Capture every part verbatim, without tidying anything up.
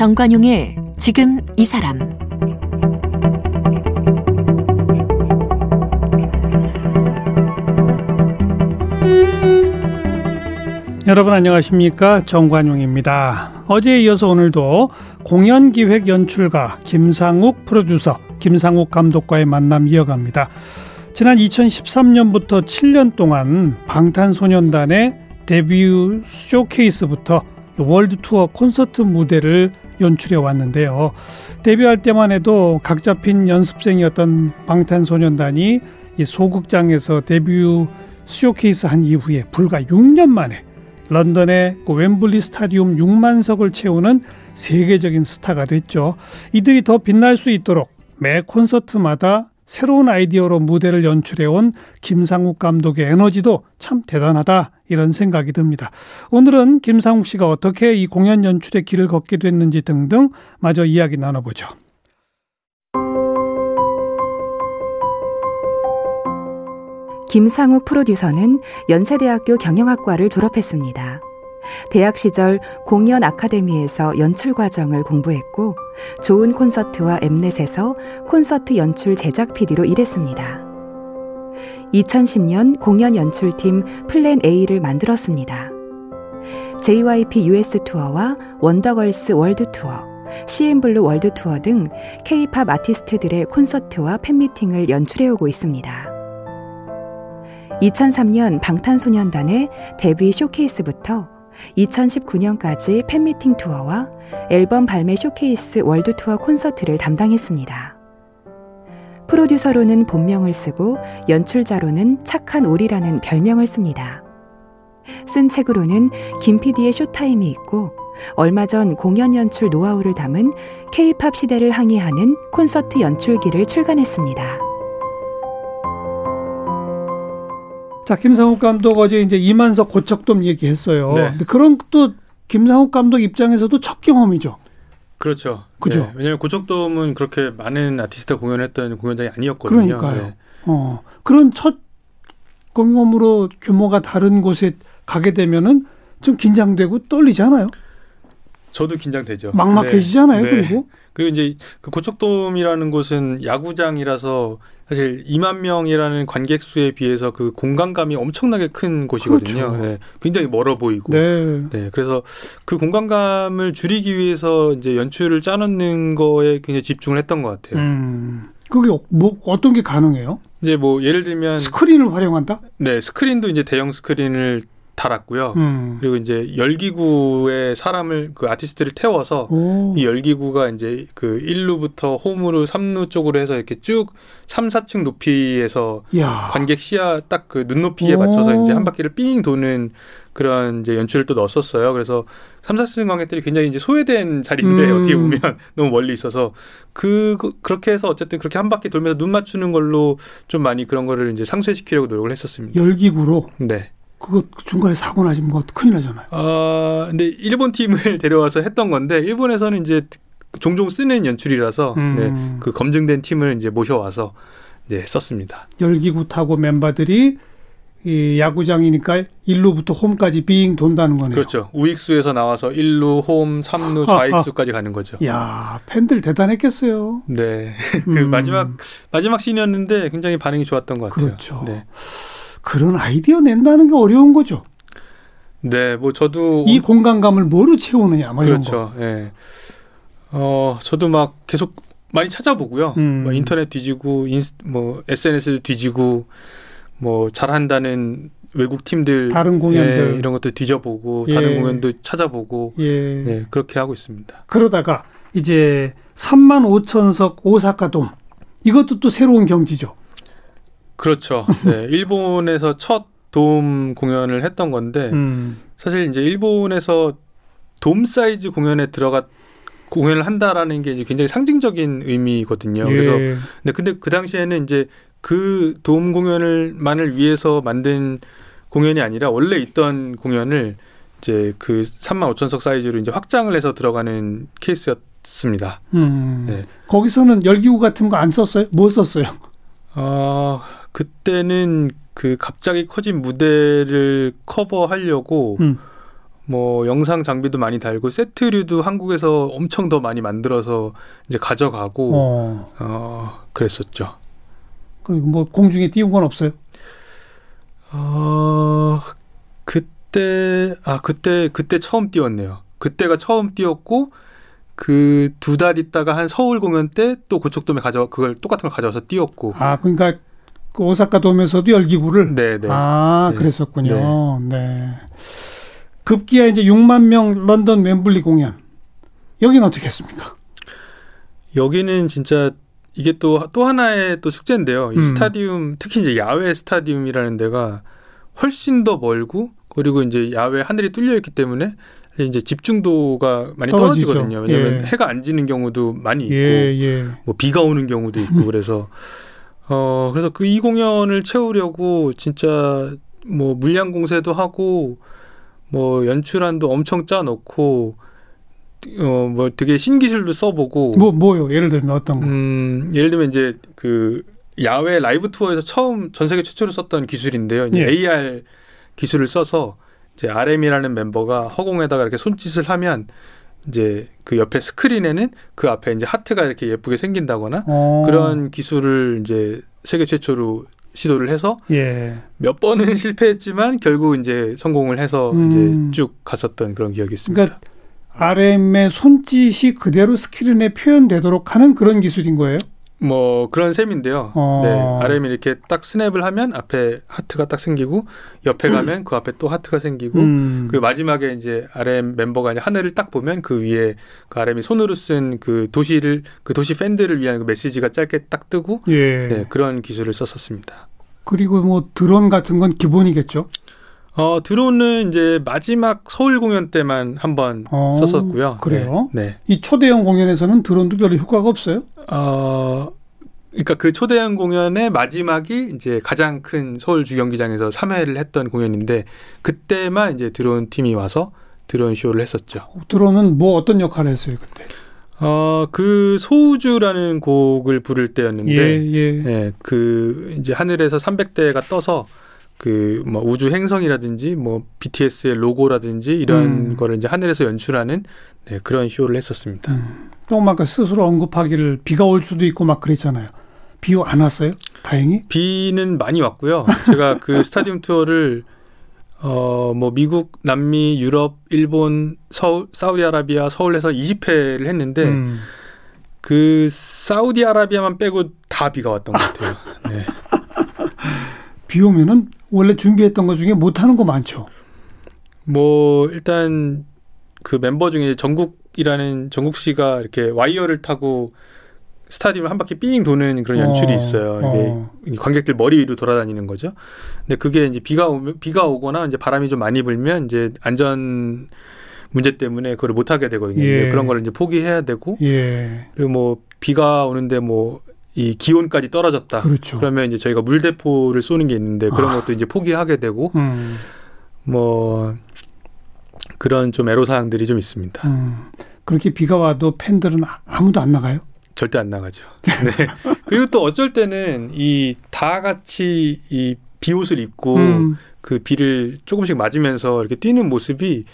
정관용의 지금 이 사람. 여러분 안녕하십니까? 정관용입니다. 어제에 이어서 오늘도 공연기획연출가 김상욱 프로듀서, 김상욱 감독과의 만남 이어갑니다. 지난 이천십삼 년부터 칠 년 동안 방탄소년단의 데뷔 쇼케이스부터 월드투어 콘서트 무대를 연출해 왔는데요. 데뷔할 때만 해도 각 잡힌 연습생이었던 방탄소년단이 이 소극장에서 데뷔 쇼케이스 한 이후에 불과 육 년 만에 런던의 그 웸블리 스타디움 육만 석을 채우는 세계적인 스타가 됐죠. 이들이 더 빛날 수 있도록 매 콘서트마다 새로운 아이디어로 무대를 연출해온 김상욱 감독의 에너지도 참 대단하다, 이런 생각이 듭니다. 오늘은 김상욱 씨가 어떻게 이 공연 연출의 길을 걷게 됐는지 등등 마저 이야기 나눠보죠. 김상욱 프로듀서는 연세대학교 경영학과를 졸업했습니다. 대학 시절 공연 아카데미에서 연출 과정을 공부했고 좋은 콘서트와 엠넷에서 콘서트 연출 제작 피디로 일했습니다. 이천십 년 공연 연출팀 플랜 A를 만들었습니다. 제이와이피 유에스 투어와 원더걸스 월드 투어, 씨엔블루 월드 투어 등 K-팝 아티스트들의 콘서트와 팬미팅을 연출해오고 있습니다. 이천삼 년 방탄소년단의 데뷔 쇼케이스부터 이천십구 년까지 팬미팅 투어와 앨범 발매 쇼케이스 월드투어 콘서트를 담당했습니다. 프로듀서로는 본명을 쓰고 연출자로는 착한 오리라는 별명을 씁니다. 쓴 책으로는 김피디의 쇼타임이 있고 얼마 전 공연 연출 노하우를 담은 K-팝 시대를 항해하는 콘서트 연출기를 출간했습니다. 자, 김상욱 감독 어제 이제 이만석 고척돔 얘기했어요. 네. 근데 그런 또 김상욱 감독 입장에서도 첫 경험이죠. 그렇죠. 그죠. 네. 왜냐하면 고척돔은 그렇게 많은 아티스트 공연했던 공연장이 아니었거든요. 그러니까요. 네. 어, 그런 첫 경험으로 규모가 다른 곳에 가게 되면은 좀 긴장되고 떨리잖아요. 저도 긴장되죠. 막막해지잖아요. 네. 그리고 네. 그리고 이제 그 고척돔이라는 곳은 야구장이라서 사실 이만 명이라는 관객 수에 비해서 그 공간감이 엄청나게 큰 곳이거든요. 그렇죠. 네. 굉장히 멀어 보이고. 네. 네. 그래서 그 공간감을 줄이기 위해서 이제 연출을 짜놓는 거에 굉장히 집중을 했던 것 같아요. 음. 그게 뭐 어떤 게 가능해요? 이제 뭐 예를 들면 스크린을 활용한다? 네, 스크린도 이제 대형 스크린을 달았고요. 음. 그리고 이제 열기구에 사람을 그 아티스트를 태워서 오. 이 열기구가 이제 그 일 루부터 홈으로 삼 루 쪽으로 해서 이렇게 쭉 삼, 사층 높이에서 야. 관객 시야 딱 그 눈높이에 오. 맞춰서 이제 한 바퀴를 삥 도는 그런 이제 연출을 또 넣었었어요. 그래서 삼, 사층 관객들이 굉장히 이제 소외된 자리인데 음. 어떻게 보면 너무 멀리 있어서 그 그렇게 해서 어쨌든 그렇게 한 바퀴 돌면서 눈 맞추는 걸로 좀 많이 그런 거를 이제 상쇄시키려고 노력을 했었습니다. 열기구로? 네. 그거 중간에 사고 나지 뭐 큰일 나잖아요. 아, 근데 일본 팀을 데려와서 했던 건데 일본에서는 이제 종종 쓰는 연출이라서 음. 네, 그 검증된 팀을 이제 모셔와서 이제 썼습니다. 열기구 타고 멤버들이 이 야구장이니까 일 루부터 홈까지 빙 돈다는 거네요. 그렇죠. 우익수에서 나와서 일 루, 홈, 삼 루, 좌익수까지 가는 거죠. 이야, 팬들 대단했겠어요. 네. 그 음. 마지막 마지막 씬이었는데 굉장히 반응이 좋았던 것 같아요. 그렇죠. 네. 그런 아이디어 낸다는 게 어려운 거죠. 네, 뭐 저도 이 공간감을 뭐로 채우느냐, 뭐 그렇죠. 이런 거. 네. 어, 저도 막 계속 많이 찾아보고요. 음. 뭐 인터넷 뒤지고, 인스, 뭐 에스엔에스 뒤지고, 뭐 잘한다는 외국 팀들, 다른 공연들 예, 이런 것도 뒤져보고, 예. 다른 공연도 찾아보고, 예. 네, 그렇게 하고 있습니다. 그러다가 이제 삼만 오천 석 오사카돔 이것도 또 새로운 경지죠. 그렇죠. 네, 일본에서 첫 돔 공연을 했던 건데 음. 사실 이제 일본에서 돔 사이즈 공연에 들어가 공연을 한다라는 게 이제 굉장히 상징적인 의미거든요. 예. 그래서 네, 근데 그 당시에는 이제 그 돔 공연을만을 위해서 만든 공연이 아니라 원래 있던 공연을 이제 그 삼만 오천 석 사이즈로 이제 확장을 해서 들어가는 케이스였습니다. 음. 네. 거기서는 열기구 같은 거 안 썼어요? 뭐 썼어요? 아 어... 그때는 그 갑자기 커진 무대를 커버하려고 음. 뭐 영상 장비도 많이 달고 세트류도 한국에서 엄청 더 많이 만들어서 이제 가져가고 어, 어 그랬었죠. 그리고 뭐 공중에 띄운 건 없어요? 어 그때 아 그때 그때 처음 띄웠네요. 그때가 처음 띄웠고 그 두 달 있다가 한 서울 공연 때 또 고척돔에 가져 그걸 똑같은 걸 가져와서 띄웠고. 아 그러니까 그 오사카 돔에서도 열기구를. 네네. 아 네. 그랬었군요. 네. 네. 급기야 이제 육만 명 런던 웸블리 공연. 여기는 어떻게 했습니까? 여기는 진짜 이게 또 또 하나의 또 숙제인데요. 이 음. 스타디움 특히 이제 야외 스타디움이라는 데가 훨씬 더 멀고 그리고 이제 야외 하늘이 뚫려 있기 때문에 이제 집중도가 많이 떨어지죠. 떨어지거든요. 왜냐하면 예. 해가 안 지는 경우도 많이 있고 예, 예. 뭐 비가 오는 경우도 있고 그래서 어 그래서 그 이 공연을 채우려고 진짜 뭐 물량 공세도 하고 뭐 연출안도 엄청 짜놓고 어 뭐 되게 신기술도 써보고 뭐 뭐요? 예를 들면 어떤 거? 음 예를 들면 이제 그 야외 라이브 투어에서 처음 전 세계 최초로 썼던 기술인데요. 이제 예. 에이알 기술을 써서 이제 알엠이라는 멤버가 허공에다가 이렇게 손짓을 하면 이제 그 옆에 스크린에는 그 앞에 이제 하트가 이렇게 예쁘게 생긴다거나 오. 그런 기술을 이제 세계 최초로 시도를 해서 예. 몇 번은 실패했지만 결국 이제 성공을 해서 음. 이제 쭉 갔었던 그런 기억이 있습니다. 그러니까 알엠의 손짓이 그대로 스크린에 표현되도록 하는 그런 기술인 거예요? 뭐 그런 셈인데요. 어. 네, 알엠이 이렇게 딱 스냅을 하면 앞에 하트가 딱 생기고 옆에 음. 가면 그 앞에 또 하트가 생기고 음. 그리고 마지막에 이제 알엠 멤버가 이제 하늘을 딱 보면 그 위에 그 알엠이 손으로 쓴 그 도시를 그 도시 팬들을 위한 그 메시지가 짧게 딱 뜨고 예. 네, 그런 기술을 썼었습니다. 그리고 뭐 드론 같은 건 기본이겠죠? 어 드론은 이제 마지막 서울 공연 때만 한번 어, 썼었고요. 그래요? 네, 네. 이 초대형 공연에서는 드론도 별로 효과가 없어요? 어, 그러니까 그 초대형 공연의 마지막이 이제 가장 큰 서울 주경기장에서 삼 회를 했던 공연인데 그때만 이제 드론 팀이 와서 드론 쇼를 했었죠. 드론은 뭐 어떤 역할을 했어요 그때? 어, 그 소우주라는 곡을 부를 때였는데, 예, 예. 예, 그 이제 하늘에서 삼백 대가 떠서. 그 뭐 우주 행성이라든지 뭐 비티에스의 로고라든지 이런 음. 거를 이제 하늘에서 연출하는 네, 그런 쇼를 했었습니다. 음. 또 막 스스로 언급하기를 비가 올 수도 있고 막 그랬잖아요. 비 안 왔어요? 다행히? 비는 많이 왔고요. 제가 그 스타디움 투어를 어 뭐 미국, 남미, 유럽, 일본, 서울, 사우디아라비아, 서울에서 이십 회를 했는데 음. 그 사우디아라비아만 빼고 다 비가 왔던 것 같아요. 네. 비 오면은 원래 준비했던 것 중에 못하는 거 많죠. 뭐 일단 그 멤버 중에 정국이라는 정국 씨가 이렇게 와이어를 타고 스타디움을 한 바퀴 삥 도는 그런 연출이 있어요. 어, 이게 어. 관객들 머리 위로 돌아다니는 거죠. 근데 그게 이제 비가 오면 비가 오거나 이제 바람이 좀 많이 불면 이제 안전 문제 때문에 그걸 못 하게 되거든요. 예. 그런 걸 이제 포기해야 되고. 예. 그리고 뭐 비가 오는데 뭐 이 기온까지 떨어졌다. 그렇죠. 그러면 이제 저희가 물대포를 쏘는 게 있는데 그런 아. 것도 이제 포기하게 되고 음. 뭐 그런 좀 애로사항들이 좀 있습니다. 음. 그렇게 비가 와도 팬들은 아무도 안 나가요? 절대 안 나가죠. 네. 그리고 또 어쩔 때는 이 다 같이 이 비옷을 입고 음. 그 비를 조금씩 맞으면서 이렇게 뛰는 모습이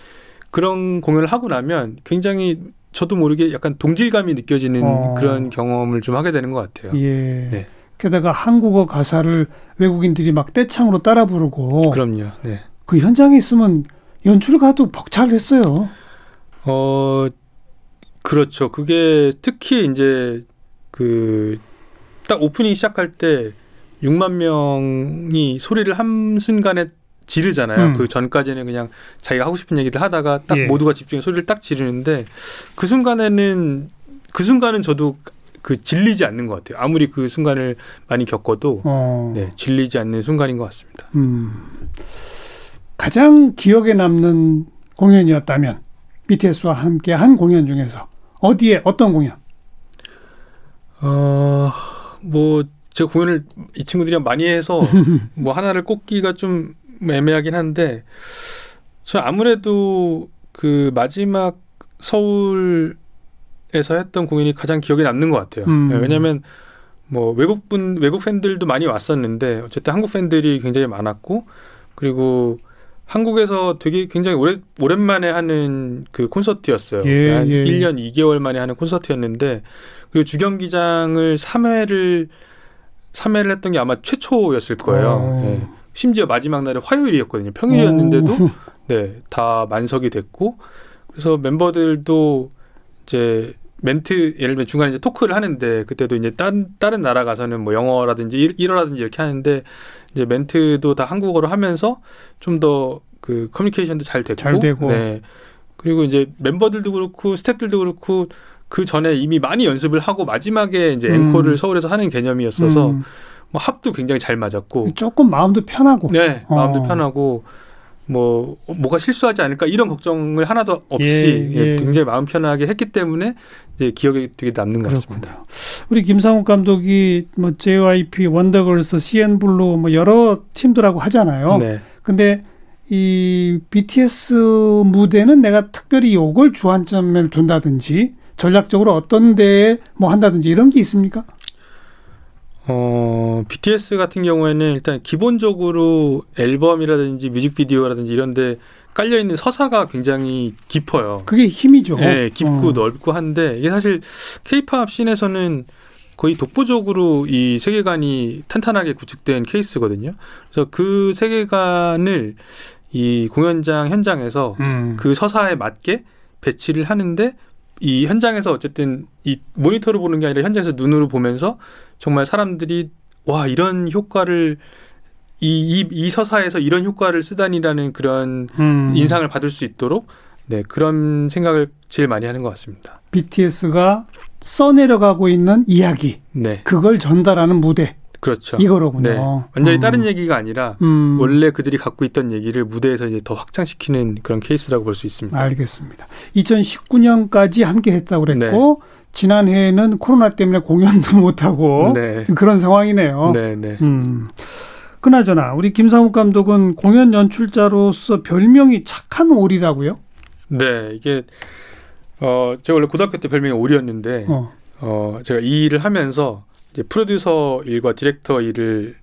그런 공연을 하고 나면 굉장히 저도 모르게 약간 동질감이 느껴지는 어. 그런 경험을 좀 하게 되는 것 같아요. 예. 네. 게다가 한국어 가사를 외국인들이 막 떼창으로 따라 부르고. 그럼요. 네. 그 현장에 있으면 연출가도 벅찰했어요. 어, 그렇죠. 그게 특히 이제 그 딱 오프닝 시작할 때 육만 명이 소리를 한 순간에 지르잖아요. 음. 그 전까지는 그냥 자기가 하고 싶은 얘기를 하다가 딱 예. 모두가 집중해 소리를 딱 지르는데 그 순간에는 그 순간은 저도 그 질리지 않는 것 같아요. 아무리 그 순간을 많이 겪어도 어. 네, 질리지 않는 순간인 것 같습니다. 음. 가장 기억에 남는 공연이었다면 비티에스와 함께 한 공연 중에서 어디에 어떤 공연? 어, 뭐 제가 공연을 이 친구들이랑 많이 해서 뭐 하나를 꼽기가 좀 애매하긴 한데 저는 아무래도 그 마지막 서울에서 했던 공연이 가장 기억에 남는 것 같아요. 음. 왜냐하면 뭐 외국 분 외국 팬들도 많이 왔었는데 어쨌든 한국 팬들이 굉장히 많았고 그리고 한국에서 되게 굉장히 오래, 오랜만에 하는 그 콘서트였어요. 예, 한 예. 일 년 이 개월 만에 하는 콘서트였는데, 그리고 주경기장을 삼 회를 삼 회를 했던 게 아마 최초였을 거예요. 네. 심지어 마지막 날은 화요일이었거든요. 평일이었는데도 네, 다 만석이 됐고, 그래서 멤버들도 이제 멘트, 예를 들면 중간에 이제 토크를 하는데, 그때도 이제 다른, 다른 나라 가서는 뭐 영어라든지 일어라든지 이렇게 하는데, 이제 멘트도 다 한국어로 하면서 좀 더 그 커뮤니케이션도 잘 됐고, 잘 되고. 네. 그리고 이제 멤버들도 그렇고, 스태프들도 그렇고, 그 전에 이미 많이 연습을 하고, 마지막에 이제 음. 앵콜을 서울에서 하는 개념이었어서, 음. 뭐 합도 굉장히 잘 맞았고. 조금 마음도 편하고. 네, 마음도 어. 편하고. 뭐 뭐가 실수하지 않을까 이런 걱정을 하나도 없이 예, 예. 굉장히 마음 편하게 했기 때문에 이제 기억에 되게 남는 것 같습니다. 우리 김상욱 감독이 뭐 제이와이피, 원더걸스, 씨엔블루 뭐 여러 팀들하고 하잖아요. 네. 근데 이 비티에스 무대는 내가 특별히 이걸 주안점을 둔다든지 전략적으로 어떤 데에 뭐 한다든지 이런 게 있습니까? 어, 비티에스 같은 경우에는 일단 기본적으로 앨범이라든지 뮤직비디오라든지 이런 데 깔려있는 서사가 굉장히 깊어요. 그게 힘이죠. 네, 깊고 어. 넓고 한데, 이게 사실 K-팝 씬에서는 거의 독보적으로 이 세계관이 탄탄하게 구축된 케이스거든요. 그래서 그 세계관을 이 공연장 현장에서 음. 그 서사에 맞게 배치를 하는데, 이 현장에서 어쨌든 이 모니터로 보는 게 아니라 현장에서 눈으로 보면서 정말 사람들이 와 이런 효과를 이, 이, 이 서사에서 이런 효과를 쓰다니라는 그런 음. 인상을 받을 수 있도록 네 그런 생각을 제일 많이 하는 것 같습니다. 비티에스가 써내려가고 있는 이야기, 네. 그걸 전달하는 무대. 그렇죠. 이거로군요. 네. 완전히 음. 다른 얘기가 아니라 음. 원래 그들이 갖고 있던 얘기를 무대에서 이제 더 확장시키는 그런 케이스라고 볼 수 있습니다. 알겠습니다. 이천십구 년까지 함께 했다고 그랬고 네. 지난해에는 코로나 때문에 공연도 못하고 네. 그런 상황이네요. 네, 네. 음. 그나저나 우리 김상욱 감독은 공연 연출자로서 별명이 착한 오리라고요? 네. 이게 어, 제가 원래 고등학교 때 별명이 오리였는데 어. 어, 제가 이 일을 하면서 이제 프로듀서 일과 디렉터 일을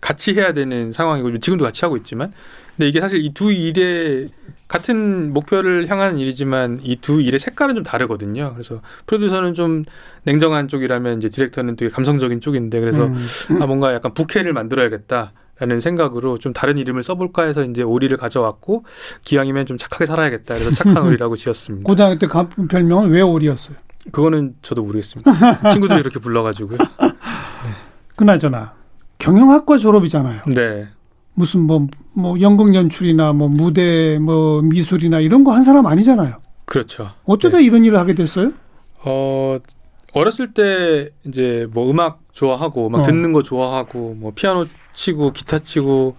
같이 해야 되는 상황이고 지금도 같이 하고 있지만, 근데 이게 사실 이 두 일에 같은 목표를 향하는 일이지만 이 두 일의 색깔은 좀 다르거든요. 그래서 프로듀서는 좀 냉정한 쪽이라면 이제 디렉터는 되게 감성적인 쪽인데, 그래서 음. 아 뭔가 약간 부캐를 만들어야겠다라는 생각으로 좀 다른 이름을 써볼까 해서 이제 오리를 가져왔고, 기왕이면 좀 착하게 살아야겠다 그래서 착한 오리라고 지었습니다. 고등학교 때 별명은 왜 오리였어요? 그거는 저도 모르겠습니다. 친구들이 이렇게 불러가지고요. 네. 그나저나 경영학과 졸업이잖아요. 네. 무슨 뭐, 뭐 연극 연출이나 뭐 무대 뭐 미술이나 이런 거 한 사람 아니잖아요. 그렇죠. 어쩌다 네. 이런 일을 하게 됐어요? 어 어렸을 때 이제 뭐 음악 좋아하고 막 어. 듣는 거 좋아하고 뭐 피아노 치고 기타 치고,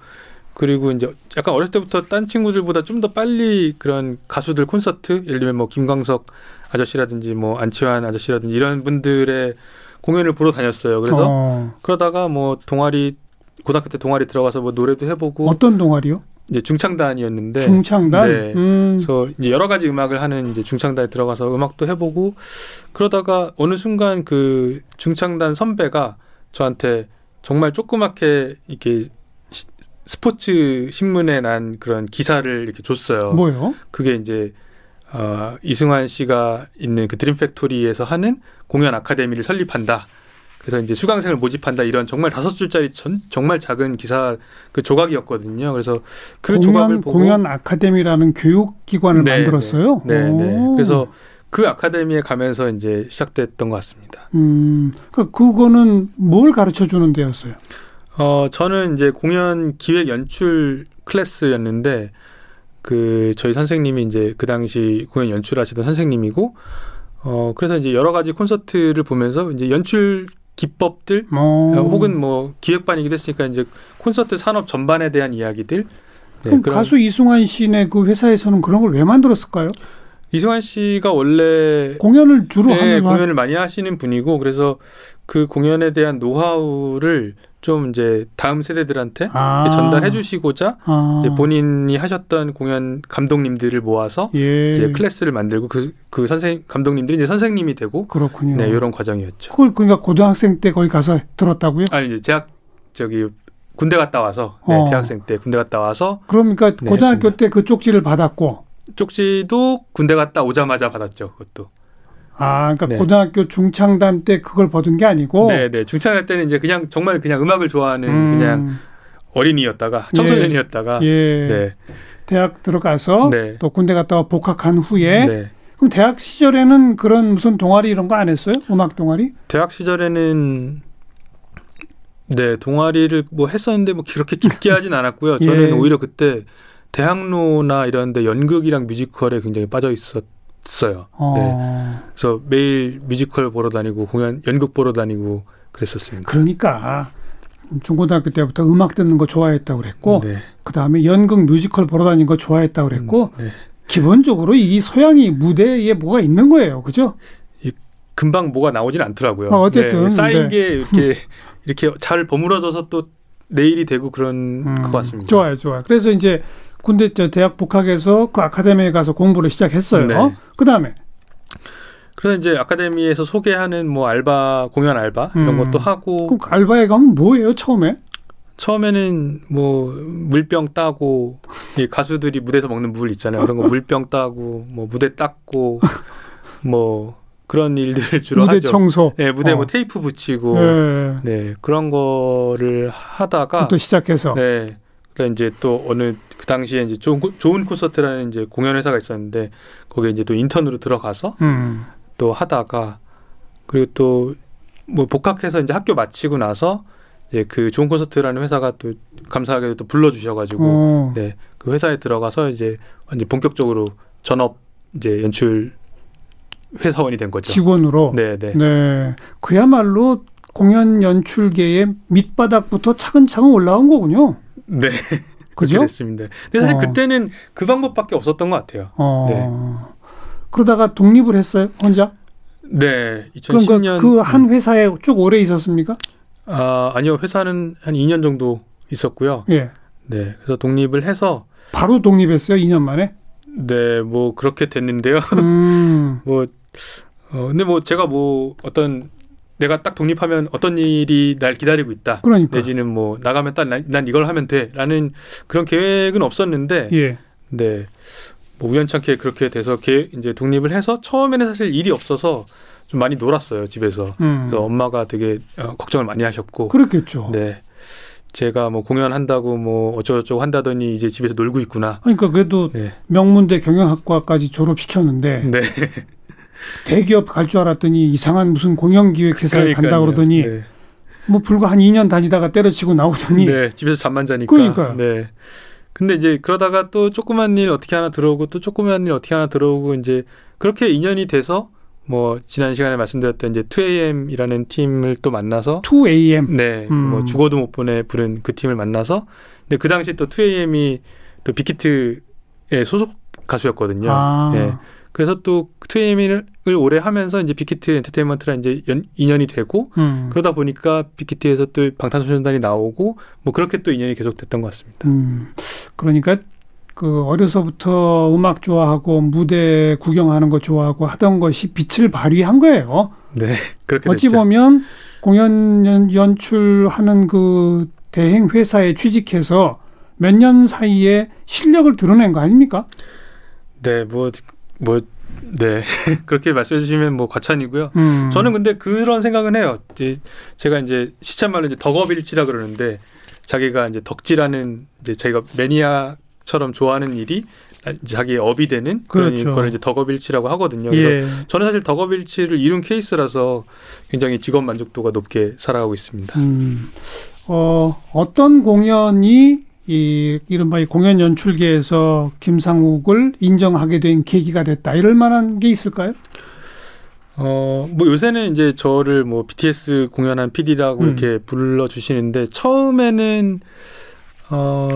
그리고 이제 약간 어렸을 때부터 딴 친구들보다 좀 더 빨리 그런 가수들 콘서트, 예를 들면 뭐 김광석 아저씨라든지 뭐 안치환 아저씨라든지 이런 분들의 공연을 보러 다녔어요. 그래서 어. 그러다가 뭐 동아리, 고등학교 때 동아리 들어가서 뭐 노래도 해보고. 어떤 동아리요? 이제 중창단이었는데. 중창단? 네. 음. 그래서 이제 여러 가지 음악을 하는 이제 중창단에 들어가서 음악도 해보고, 그러다가 어느 순간 그 중창단 선배가 저한테 정말 조그맣게 이렇게 스포츠 신문에 난 그런 기사를 이렇게 줬어요. 뭐요? 그게 이제 어, 이승환 씨가 있는 그 드림팩토리에서 하는 공연 아카데미를 설립한다. 그래서 이제 수강생을 모집한다. 이런 정말 다섯 줄짜리 전, 정말 작은 기사 그 조각이었거든요. 그래서 그 공연, 조각을 보고 공연 아카데미라는 교육기관을 네, 만들었어요. 네, 네, 네. 그래서 그 아카데미에 가면서 이제 시작됐던 것 같습니다. 음, 그러니까 그거는 뭘 가르쳐 주는 데였어요? 어, 저는 이제 공연 기획 연출 클래스였는데, 그 저희 선생님이 이제 그 당시 공연 연출하시던 선생님이고, 어 그래서 이제 여러 가지 콘서트를 보면서 이제 연출 기법들 오. 혹은 뭐 기획반이기도 했으니까 이제 콘서트 산업 전반에 대한 이야기들. 네, 그럼 그런. 가수 이승환 씨네 그 회사에서는 그런 걸 왜 만들었을까요? 이승환 씨가 원래 공연을 주로 네, 하는 공연을 많이 하시는 분이고, 그래서 그 공연에 대한 노하우를 좀 이제 다음 세대들한테 아. 전달해 주시고자 아. 이제 본인이 하셨던 공연 감독님들을 모아서 예. 이제 클래스를 만들고 그, 그 선생 감독님들이 이제 선생님이 되고 그렇군요. 네, 이런 과정이었죠. 그걸 그러니까 고등학생 때 거기 가서 들었다고요? 아니 이제 재학 저기 군대 갔다 와서 네, 어. 대학생 때 군대 갔다 와서 그러니까 네, 고등학교 했습니다. 때 그 쪽지를 받았고 쪽지도 군대 갔다 오자마자 받았죠. 그것도. 아, 그러니까 네. 고등학교 중창단 때 그걸 받은 게 아니고. 네, 네. 중창단 때는 이제 그냥 정말 그냥 음악을 좋아하는 음. 그냥 어린이였다가 청소년이었다가 예. 예. 네. 대학 들어가서 네. 또 군대 갔다가 복학한 후에 네. 그럼 대학 시절에는 그런 무슨 동아리 이런 거 안 했어요? 음악 동아리? 대학 시절에는 네, 동아리를 뭐 했었는데 뭐 그렇게 깊게 하진 않았고요. 저는 예. 오히려 그때 대학로나 이런 데 연극이랑 뮤지컬에 굉장히 빠져 있었어요. 어. 네. 그래서 매일 뮤지컬 보러 다니고 공연, 연극 보러 다니고 그랬었습니다. 그러니까 중고등학교 때부터 음악 듣는 거 좋아했다고 그랬고 네. 그다음에 연극 뮤지컬 보러 다니는 거 좋아했다고 그랬고 음, 네. 기본적으로 이 소양이 무대에 뭐가 있는 거예요. 그죠? 금방 뭐가 나오진 않더라고요. 아, 어쨌든. 네. 쌓인 네. 게 이렇게, 이렇게 잘 버무려져서 또 내일이 되고 그런 음, 것 같습니다. 좋아요. 좋아요. 그래서 이제 군대 대학 복학해서 그 아카데미에 가서 공부를 시작했어요. 네. 어? 그다음에 그래서 이제 아카데미에서 소개하는 뭐 알바 공연 알바 이런 음. 것도 하고. 그럼 알바에 가면 뭐예요 처음에? 처음에는 뭐 물병 따고 가수들이 무대에서 먹는 물 있잖아요. 그런 거 물병 따고 뭐 무대 닦고 뭐 그런 일들을 주로 무대 하죠. 무대 청소. 네, 무대 어. 뭐 테이프 붙이고 네. 네 그런 거를 하다가 또 시작해서. 네. 그래서 이제 또 어느 그 당시에 이제 좋은, 좋은 콘서트라는 이제 공연 회사가 있었는데 거기에 이제 또 인턴으로 들어가서 음. 또 하다가 그리고 또 뭐 복학해서 이제 학교 마치고 나서 예, 그 좋은 콘서트라는 회사가 또 감사하게도 또 불러주셔가지고, 오. 네, 그 회사에 들어가서 이제 완전 본격적으로 전업 이제 연출 회사원이 된 거죠. 직원으로. 네, 네. 네. 그야말로 공연 연출계의 밑바닥부터 차근차근 올라온 거군요. 네. 그죠? 그렇습니다. 근데 사실 어. 그때는 그 방법밖에 없었던 것 같아요. 어. 네. 그러다가 독립을 했어요, 혼자? 네. 이천십 년. 그 한 회사에 쭉 오래 있었습니까? 아, 아니요. 회사는 한 이 년 정도 있었고요. 예. 네. 그래서 독립을 해서. 바로 독립했어요? 이 년 만에? 네. 뭐, 그렇게 됐는데요. 음. 뭐, 어, 근데 뭐, 제가 뭐, 어떤, 내가 딱 독립하면 어떤 일이 날 기다리고 있다. 그러니까. 내지는 뭐, 나가면 딱 난 이걸 하면 돼. 라는 그런 계획은 없었는데. 예. 네. 뭐, 우연찮게 그렇게 돼서 계획, 이제 독립을 해서 처음에는 사실 일이 없어서 좀 많이 놀았어요, 집에서. 음. 그래서 엄마가 되게 걱정을 많이 하셨고. 그렇겠죠. 네. 제가 뭐 공연한다고 뭐 어쩌고저쩌고 한다더니 이제 집에서 놀고 있구나. 그러니까 그래도 네. 명문대 경영학과까지 졸업시켰는데 네. 대기업 갈 줄 알았더니 이상한 무슨 공연기획회사를 간다고 그러더니 네. 뭐 불과 한 이 년 다니다가 때려치고 나오더니 네. 집에서 잠만 자니까. 그러니까요. 네. 근데 이제 그러다가 또 조그만 일 어떻게 하나 들어오고 또 조그만 일 어떻게 하나 들어오고 이제 그렇게 이 년이 돼서 뭐 지난 시간에 말씀드렸던 이제 투 에이엠이라는 팀을 또 만나서 투 에이엠 네, 음. 뭐 죽어도 못 보내 부른 그 팀을 만나서 근데 그 당시 또 투 에이엠이 또 빅히트의 소속 가수였거든요. 아. 네. 그래서 또 투 에이엠을 오래 하면서 이제 빅히트 엔터테인먼트랑 이제 연, 인연이 되고 음. 그러다 보니까 빅히트에서 또 방탄소년단이 나오고 뭐 그렇게 또 인연이 계속됐던 것 같습니다. 음. 그러니까. 그 어려서부터 음악 좋아하고 무대 구경하는 거 좋아하고 하던 것이 빛을 발휘한 거예요. 네, 그렇게 됐죠. 어찌 보면 공연 연, 연출하는 그 대행 회사에 취직해서 몇 년 사이에 실력을 드러낸 거 아닙니까? 네, 뭐 뭐 네 그렇게 말씀해 주시면 뭐 과찬이고요. 음. 저는 근데 그런 생각은 해요. 이제 제가 이제 시참말로 이제 덕업일치라 그러는데 자기가 이제 덕질하는 이제 자기가 매니아 처럼 좋아하는 일이 자기의 업이 되는 그런 그렇죠. 걸 이제 덕업일치라고 하거든요. 그래서 예. 저는 사실 덕업일치를 이룬 케이스라서 굉장히 직업 만족도가 높게 살아가고 있습니다. 음. 어, 어떤 공연이 이, 이른바 이 공연 연출계에서 김상욱을 인정하게 된 계기가 됐다. 이럴 만한 게 있을까요? 어, 뭐 요새는 이제 저를 뭐 비티에스 공연한 피디라고 음. 이렇게 불러주시는데 처음에는 어,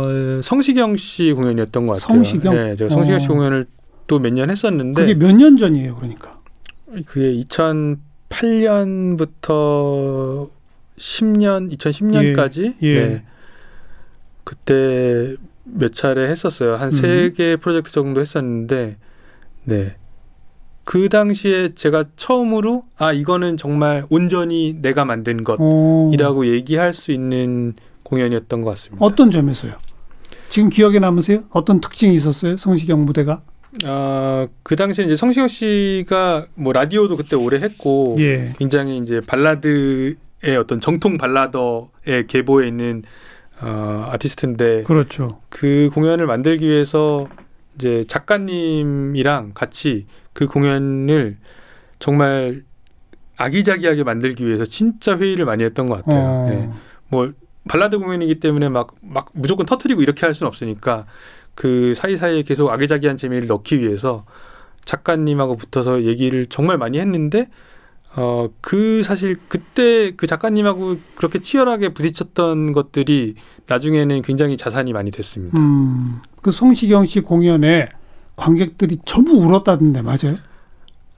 성시경 씨 공연이었던 것 같아요. 성시경? 네, 제가 성시경 어. 씨 공연을 또 몇 년 했었는데. 그게 몇 년 전이에요, 그러니까? 그게 이천팔 년부터 십 년, 이천십 년까지. 예, 예. 네. 그때 몇 차례 했었어요. 한 세 개 음. 프로젝트 정도 했었는데, 네. 그 당시에 제가 처음으로, 아, 이거는 정말 온전히 내가 만든 것이라고 오. 얘기할 수 있는 공연이었던 것 같습니다. 어떤 점에서요? 지금 기억에 남으세요? 어떤 특징이 있었어요? 성시경 무대가? 아, 그 당시에 이제 성시경 씨가 뭐 라디오도 그때 오래 했고 예. 굉장히 이제 발라드의 어떤 정통 발라더의 계보에 있는 어, 아티스트인데 그렇죠. 그 공연을 만들기 위해서 이제 작가님이랑 같이 그 공연을 정말 아기자기하게 만들기 위해서 진짜 회의를 많이 했던 것 같아요. 어. 네. 뭐 발라드 공연이기 때문에 막, 막 무조건 터뜨리고 이렇게 할 수는 없으니까 그 사이사이에 계속 아기자기한 재미를 넣기 위해서 작가님하고 붙어서 얘기를 정말 많이 했는데 어, 그 사실 그때 그 작가님하고 그렇게 치열하게 부딪혔던 것들이 나중에는 굉장히 자산이 많이 됐습니다. 음, 그 성시경 씨 공연에 관객들이 전부 울었다던데 맞아요?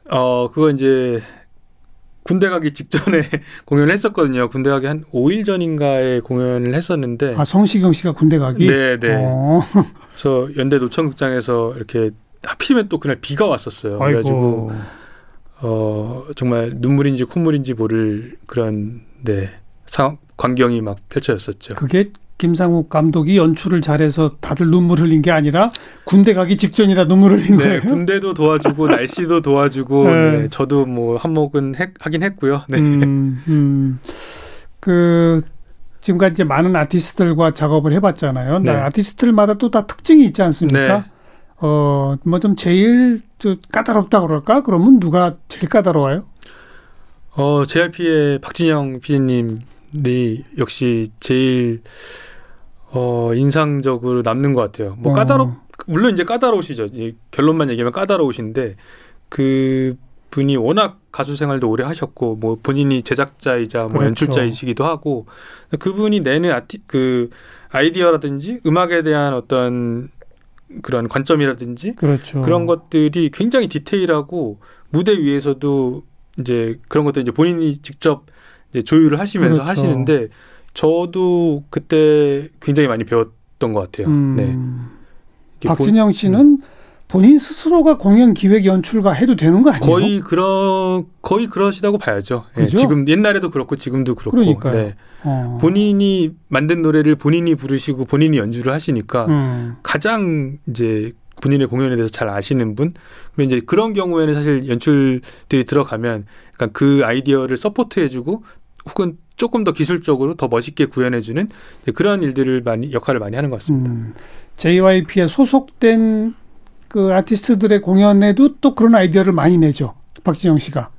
어, 그거 이제 군대 가기 직전에 공연을 했었거든요. 군대 가기 한 오 일 전인가에 공연을 했었는데. 아, 성시경 씨가 군대 가기? 네, 네. 어. 그래서 연대 노천극장에서 이렇게 하필이면 또 그날 비가 왔었어요. 아이고. 그래가지고 어, 정말 눈물인지 콧물인지 모를 그런 네 상, 광경이 막 펼쳐졌었죠. 그게 김상욱 감독이 연출을 잘해서 다들 눈물 흘린 게 아니라 군대 가기 직전이라 눈물 흘린 네, 거예요? 네. 군대도 도와주고 날씨도 도와주고 네. 네, 저도 뭐 한몫은 했, 하긴 했고요. 네. 음, 음. 그 지금까지 이제 많은 아티스트들과 작업을 해봤잖아요. 네. 아티스트들마다 또 다 특징이 있지 않습니까? 네. 어, 뭐 좀 제일 까다롭다 그럴까? 그러면 누가 제일 까다로워요? 어, 제이와이피의 박진영 피디님이 역시 제일 어, 인상적으로 남는 것 같아요. 뭐 까다롭, 어. 물론 이제 까다로우시죠. 결론만 얘기하면 까다로우신데 그 분이 워낙 가수 생활도 오래 하셨고 뭐 본인이 제작자이자 뭐 그렇죠. 연출자이시기도 하고 그분이 내는 아티, 그 아이디어라든지 음악에 대한 어떤 그런 관점이라든지 그렇죠. 그런 것들이 굉장히 디테일하고 무대 위에서도 이제 그런 것들 이제 본인이 직접 이제 조율을 하시면서 그렇죠. 하시는데 저도 그때 굉장히 많이 배웠던 것 같아요. 음. 네. 박진영 씨는 음. 본인 스스로가 공연 기획 연출가 해도 되는 거 아니에요? 거의 그러 거의 그러시다고 봐야죠. 네. 지금 옛날에도 그렇고 지금도 그렇고 네. 어. 본인이 만든 노래를 본인이 부르시고 본인이 연주를 하시니까 음. 가장 이제 본인의 공연에 대해서 잘 아시는 분. 그러면 이제 그런 경우에는 사실 연출들이 들어가면 약간 그 아이디어를 서포트해주고 혹은 조금 더 기술적으로 더 멋있게 구현해주는 그런 일들을 많이 역할을 많이 하는 것 같습니다. 음. 제이와이피에 소속된 그 아티스트들의 공연에도 또 그런 아이디어를 많이 내죠. 박진영 씨가.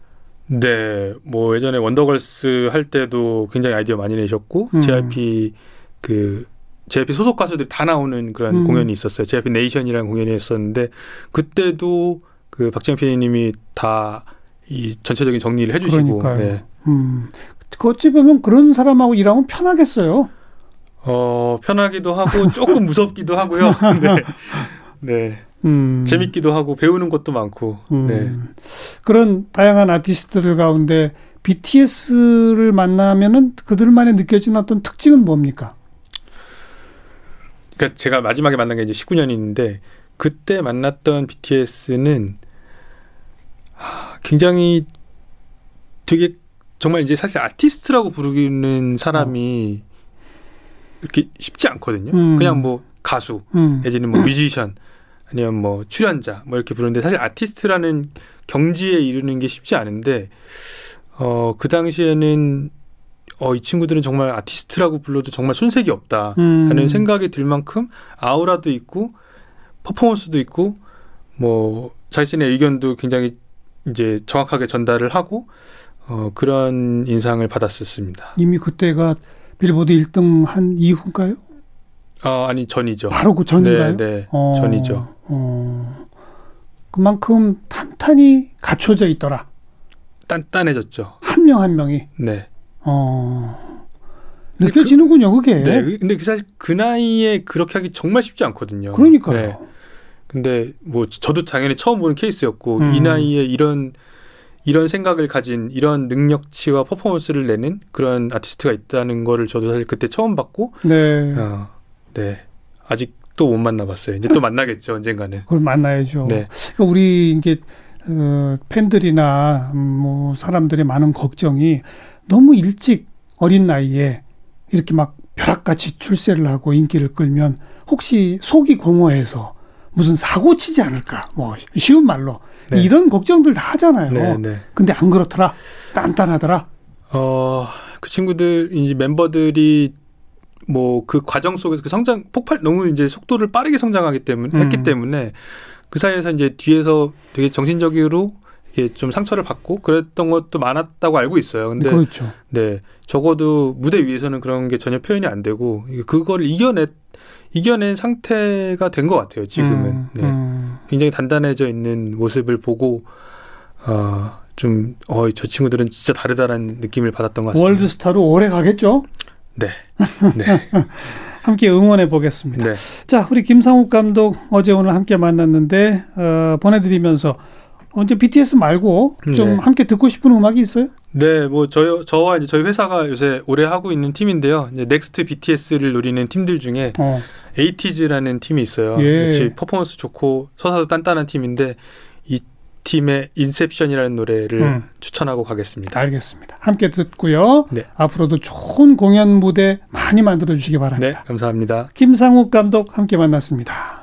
네. 뭐 예전에 원더걸스 할 때도 굉장히 아이디어 많이 내셨고 음. 제이와이피 그 제이와이피 소속 가수들이 다 나오는 그런 음. 공연이 있었어요. 제이와이피 네이션이라는 공연이 있었는데 그때도 그 박진영 피디님이 다 이 전체적인 정리를 해 주시고. 네. 음. 어찌 보면 그런 사람하고 일하면 편하겠어요. 어, 편하기도 하고 조금 무섭기도 하고요. 네. 네. 음. 재밌기도 하고 배우는 것도 많고 음. 네. 그런 다양한 아티스트들 가운데 비티에스를 만나면은 그들만의 느껴지는 어떤 특징은 뭡니까? 그러니까 제가 마지막에 만난 게 이제 십구 년인데 그때 만났던 비티에스는 굉장히 되게 정말 이제 사실 아티스트라고 부르는 사람이 어. 이렇게 쉽지 않거든요. 음. 그냥 뭐 가수 음. 내지는 뭐 뮤지션 아니면 뭐 출연자 뭐 이렇게 부르는데 사실 아티스트라는 경지에 이르는 게 쉽지 않은데 어, 그 당시에는 어, 이 친구들은 정말 아티스트라고 불러도 정말 손색이 없다 하는 음. 생각이 들 만큼 아우라도 있고 퍼포먼스도 있고 뭐 자신의 의견도 굉장히 이제 정확하게 전달을 하고 어, 그런 인상을 받았었습니다. 이미 그때가 빌보드 일 등 한 이후인가요? 어, 아니 전이죠. 바로 그 전인가요? 네, 네. 어. 전이죠. 어. 그만큼 탄탄히 갖춰져 있더라. 단단해졌죠. 한 명 한 명이. 네. 어. 느껴지는군요, 그, 그게. 네. 근데 사실 그 나이에 그렇게 하기 정말 쉽지 않거든요. 그러니까요. 네. 근데 뭐 저도 당연히 처음 보는 케이스였고 음. 이 나이에 이런 이런 생각을 가진 이런 능력치와 퍼포먼스를 내는 그런 아티스트가 있다는 거를 저도 사실 그때 처음 봤고. 네. 어. 네. 아직도 못 만나봤어요. 이제 또 만나겠죠. 언젠가는. 그걸 만나야죠. 네. 그러니까 우리 이제 어, 팬들이나 뭐 사람들의 많은 걱정이 너무 일찍 어린 나이에 이렇게 막 벼락같이 출세를 하고 인기를 끌면 혹시 속이 공허해서 무슨 사고 치지 않을까, 뭐 쉬운 말로 네. 이런 걱정들 다 하잖아요. 네, 네. 근데 안 그렇더라. 단단하더라. 어, 그 친구들 이제 멤버들이 뭐 그 과정 속에서 그 성장 폭발 너무 이제 속도를 빠르게 성장하기 때문에 음. 했기 때문에 그 사이에서 이제 뒤에서 되게 정신적으로 이게 좀 상처를 받고 그랬던 것도 많았다고 알고 있어요. 근데 그렇죠. 네, 적어도 무대 위에서는 그런 게 전혀 표현이 안 되고 그걸 이겨냈 이겨낸 상태가 된 것 같아요. 지금은 음, 네. 음. 굉장히 단단해져 있는 모습을 보고 어, 좀 어, 저 친구들은 진짜 다르다는 느낌을 받았던 것 같습니다. 월드스타로 오래 가겠죠? 네. 네. 함께 응원해 보겠습니다. 네. 자, 우리 김상욱 감독 어제 오늘 함께 만났는데 어, 보내드리면서 언제 비티에스 말고 좀 네. 함께 듣고 싶은 음악이 있어요? 네, 뭐 저희 저와 이제 저희 회사가 요새 오래 하고 있는 팀인데요. 이제 넥스트 비티에스를 노리는 팀들 중에 어. 에이티즈라는 팀이 있어요. 예. 그치, 퍼포먼스 좋고 서사도 단단한 팀인데 이 팀의 인셉션이라는 노래를 음. 추천하고 가겠습니다. 알겠습니다. 함께 듣고요. 네. 앞으로도 좋은 공연 무대 많이 만들어 주시기 바랍니다. 네, 감사합니다. 김상욱 감독 함께 만났습니다.